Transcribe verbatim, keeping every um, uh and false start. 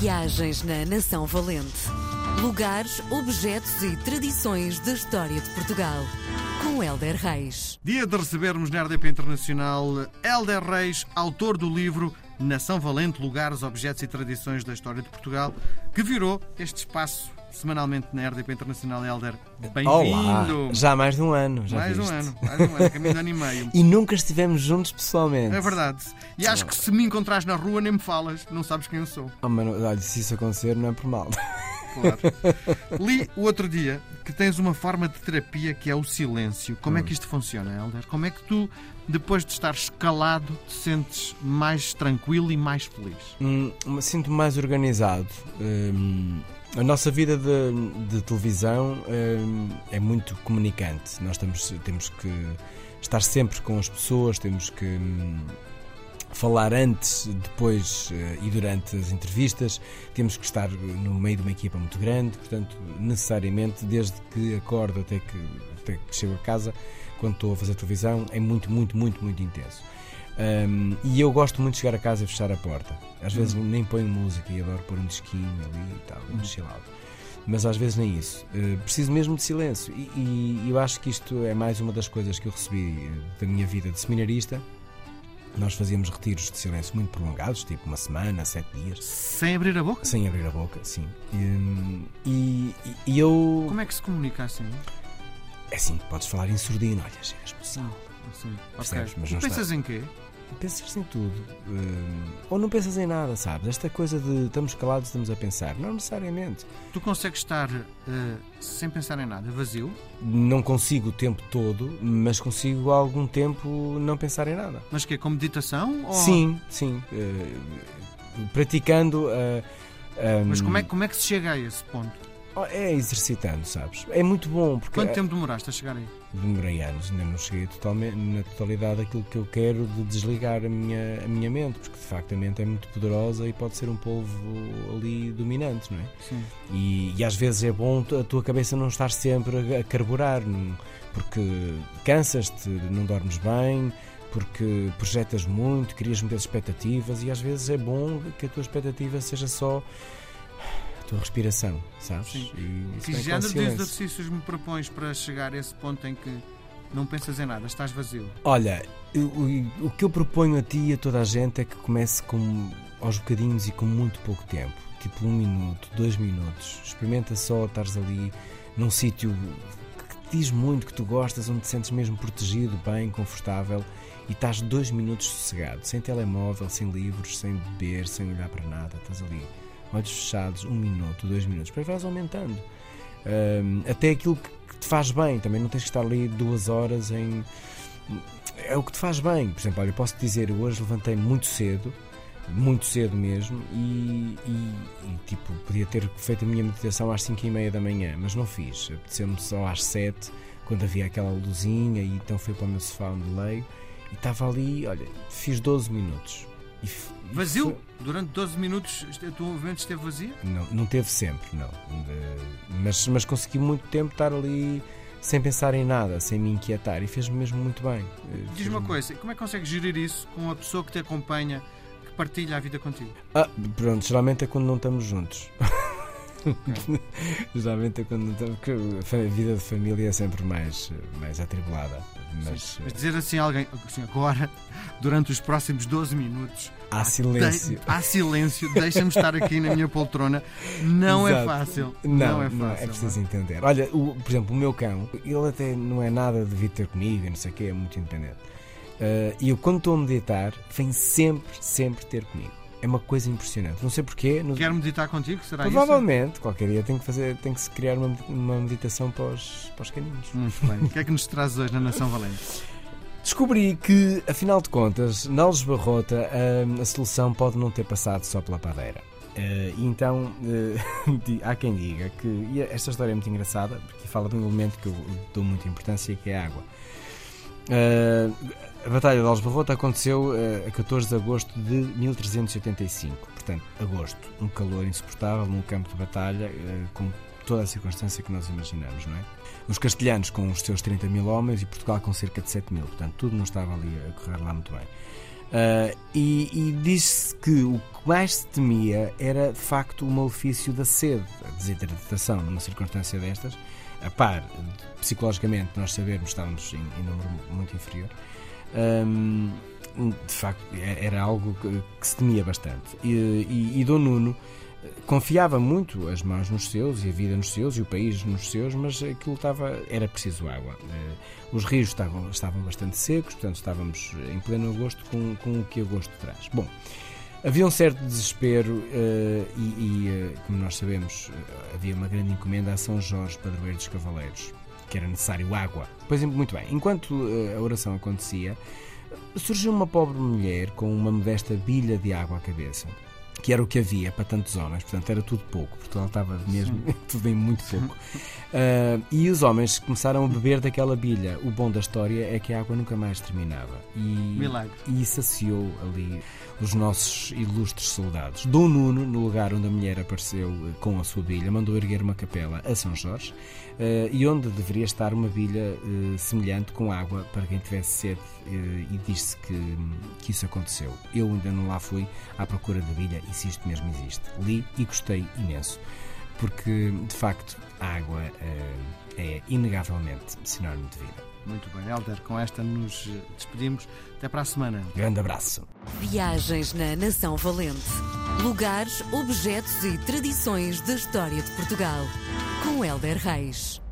Viagens na Nação Valente. Lugares, objetos e tradições da história de Portugal. Com Helder Reis. Dia de recebermos na R D P Internacional Helder Reis, autor do livro Nação Valente, Lugares, Objetos e Tradições da História de Portugal, que virou este espaço semanalmente na R D P Internacional. Helder, bem-vindo! Já há mais de um ano. Já mais de um ano, mais de um ano, caminho de ano e meio. E nunca estivemos juntos pessoalmente. É verdade. E acho que se me encontrares na rua nem me falas, não sabes quem eu sou. Oh, mano, olha, se isso acontecer não é por mal. Claro. Li o outro dia que tens uma forma de terapia que é o silêncio. Como hum. é que isto funciona, Helder? Como é que tu, depois de estar calado, te sentes mais tranquilo e mais feliz? Hum, sinto-me mais organizado. Hum... A nossa vida de, de televisão é, é muito comunicante. Nós estamos, temos que estar sempre com as pessoas, temos que falar antes, depois e durante as entrevistas, temos que estar no meio de uma equipa muito grande, portanto, necessariamente, desde que acordo até que, até que chego a casa, quando estou a fazer televisão, é muito, muito, muito, muito intenso. Um, e eu gosto muito de chegar a casa e fechar a porta. Às uhum. vezes nem ponho música e adoro pôr um disquinho ali e tal, um uhum. chill out. Mas às vezes nem isso. Uh, preciso mesmo de silêncio. E, e eu acho que isto é mais uma das coisas que eu recebi da minha vida de seminarista. Nós fazíamos retiros de silêncio muito prolongados, tipo uma semana, sete dias. Sem abrir a boca? Sem abrir a boca, sim. Um, e, e eu. Como é que se comunica assim? É assim, podes falar em surdino, olha, chegas para o sal. Sim, percebes, okay. Mas não pensas está... em quê? Pensas em tudo. Uh, ou não pensas em nada, sabes? Esta coisa de estamos calados, estamos a pensar. Não necessariamente. Tu consegues estar uh, sem pensar em nada, vazio? Não consigo o tempo todo, mas consigo há algum tempo não pensar em nada. Mas que é com meditação? Ou... Sim, sim. Uh, praticando. Uh, um... Mas como é, como é que se chega a esse ponto? É exercitando, sabes? É muito bom porque... Quanto tempo demoraste a chegar aí? Demorei anos, ainda não cheguei totalmente, na totalidade daquilo que eu quero de desligar a minha, a minha mente, porque de facto a mente é muito poderosa e pode ser um polvo ali dominante, não é? Sim. E, e às vezes é bom a tua cabeça não estar sempre a carburar, porque cansas-te, não dormes bem, porque projetas muito, crias muitas expectativas e às vezes é bom que a tua expectativa seja só... tua respiração, sabes? E que género de exercícios me propões para chegar a esse ponto em que não pensas em nada, estás vazio? Olha, o, o que eu proponho a ti e a toda a gente é que comece com, aos bocadinhos e com muito pouco tempo, tipo um minuto, dois minutos. Experimenta só estares ali num sítio que te diz muito, que tu gostas, onde te sentes mesmo protegido, bem, confortável, e estás dois minutos sossegado, sem telemóvel, sem livros, sem beber, sem olhar para nada, estás ali... olhos fechados, um minuto, dois minutos, depois vais aumentando um, até aquilo que te faz bem. Também não tens que estar ali duas horas em... é o que te faz bem. Por exemplo, olha, eu posso te dizer, hoje levantei muito cedo, muito cedo mesmo, e, e, e tipo, podia ter feito a minha meditação às cinco e meia da manhã, mas não fiz, apeteceu-me só às sete, quando havia aquela luzinha, e então fui para o meu sofá onde leio e estava ali, olha, fiz doze minutos. E vazio? Foi... Durante doze minutos a tua mente esteve vazia? Não, não teve sempre, não. Mas, mas consegui muito tempo estar ali sem pensar em nada, sem me inquietar, e fez-me mesmo muito bem. Diz-me fez-me... uma coisa, como é que consegues gerir isso com a pessoa que te acompanha, que partilha a vida contigo? Ah, pronto, geralmente é quando não estamos juntos. Okay. Geralmente é quando não estamos... porque a vida de família é sempre mais, mais atribulada. Mas, mas dizer assim a alguém, assim, agora, durante os próximos doze minutos, há silêncio, de, há silêncio, deixa-me estar aqui na minha poltrona. Não Exato. É fácil. Não, não é fácil. Não, é preciso não. entender. Olha, o, por exemplo, o meu cão, ele até não é nada de vir ter comigo, não sei o quê, é muito independente. E uh, eu, quando estou a meditar, vem sempre, sempre ter comigo. É uma coisa impressionante. Não sei porquê. No... Quero meditar contigo? Será Provavelmente, isso? Qualquer dia tem que, fazer, tem que se criar uma, uma meditação para os, para os caminhos. Muito bem. O que é que nos trazes hoje na Nação Valente? Descobri que, afinal de contas, na Aljubarrota a, a solução pode não ter passado só pela padeira. Uh, então, uh, há quem diga que... E esta história é muito engraçada, porque fala de um elemento que eu dou muita importância, que é a água. Uh, a Batalha de Aljubarrota aconteceu uh, a catorze de agosto de mil trezentos e oitenta e cinco, portanto, agosto, um calor insuportável num campo de batalha uh, com toda a circunstância que nós imaginamos, não é? Os castelhanos com os seus trinta mil homens e Portugal com cerca de sete mil, portanto, tudo não estava ali a correr lá muito bem. Uh, e, e disse que o que mais se temia era, de facto, o malefício da sede, a desidratação, numa circunstância destas, a par, psicologicamente, nós sabermos, estávamos em, em número muito inferior, um, de facto, era algo que, que se temia bastante. E, e, e Dom Nuno confiava muito as mãos nos seus, e a vida nos seus, e o país nos seus, mas aquilo estava, era preciso água. Os rios estavam, estavam bastante secos, portanto estávamos em pleno agosto com, com o que agosto traz. Bom, havia um certo desespero e, e, como nós sabemos, havia uma grande encomenda a São Jorge, padroeiro dos cavaleiros, que era necessário água. Pois é, muito bem, enquanto a oração acontecia, surgiu uma pobre mulher com uma modesta bilha de água à cabeça, que era o que havia para tantas homens, portanto era tudo pouco, Portugal estava mesmo tudo em muito pouco, uh, e os homens começaram a beber daquela bilha. O bom da história é que a água nunca mais terminava e, Milagre. e saciou ali os nossos ilustres soldados. Dom Nuno, no lugar onde a mulher apareceu com a sua bilha, mandou erguer uma capela a São Jorge, uh, e onde deveria estar uma bilha uh, semelhante, com água para quem tivesse sede, uh, e disse que, que isso aconteceu. Eu ainda não lá fui à procura da bilha, se isto mesmo existe. Li e gostei imenso, porque, de facto, a água uh, é inegavelmente sinónimo de vida. Muito bem, Helder, com esta nos despedimos. Até para a semana. Grande abraço. Viagens na Nação Valente. Lugares, objetos e tradições da história de Portugal. Com Helder Reis.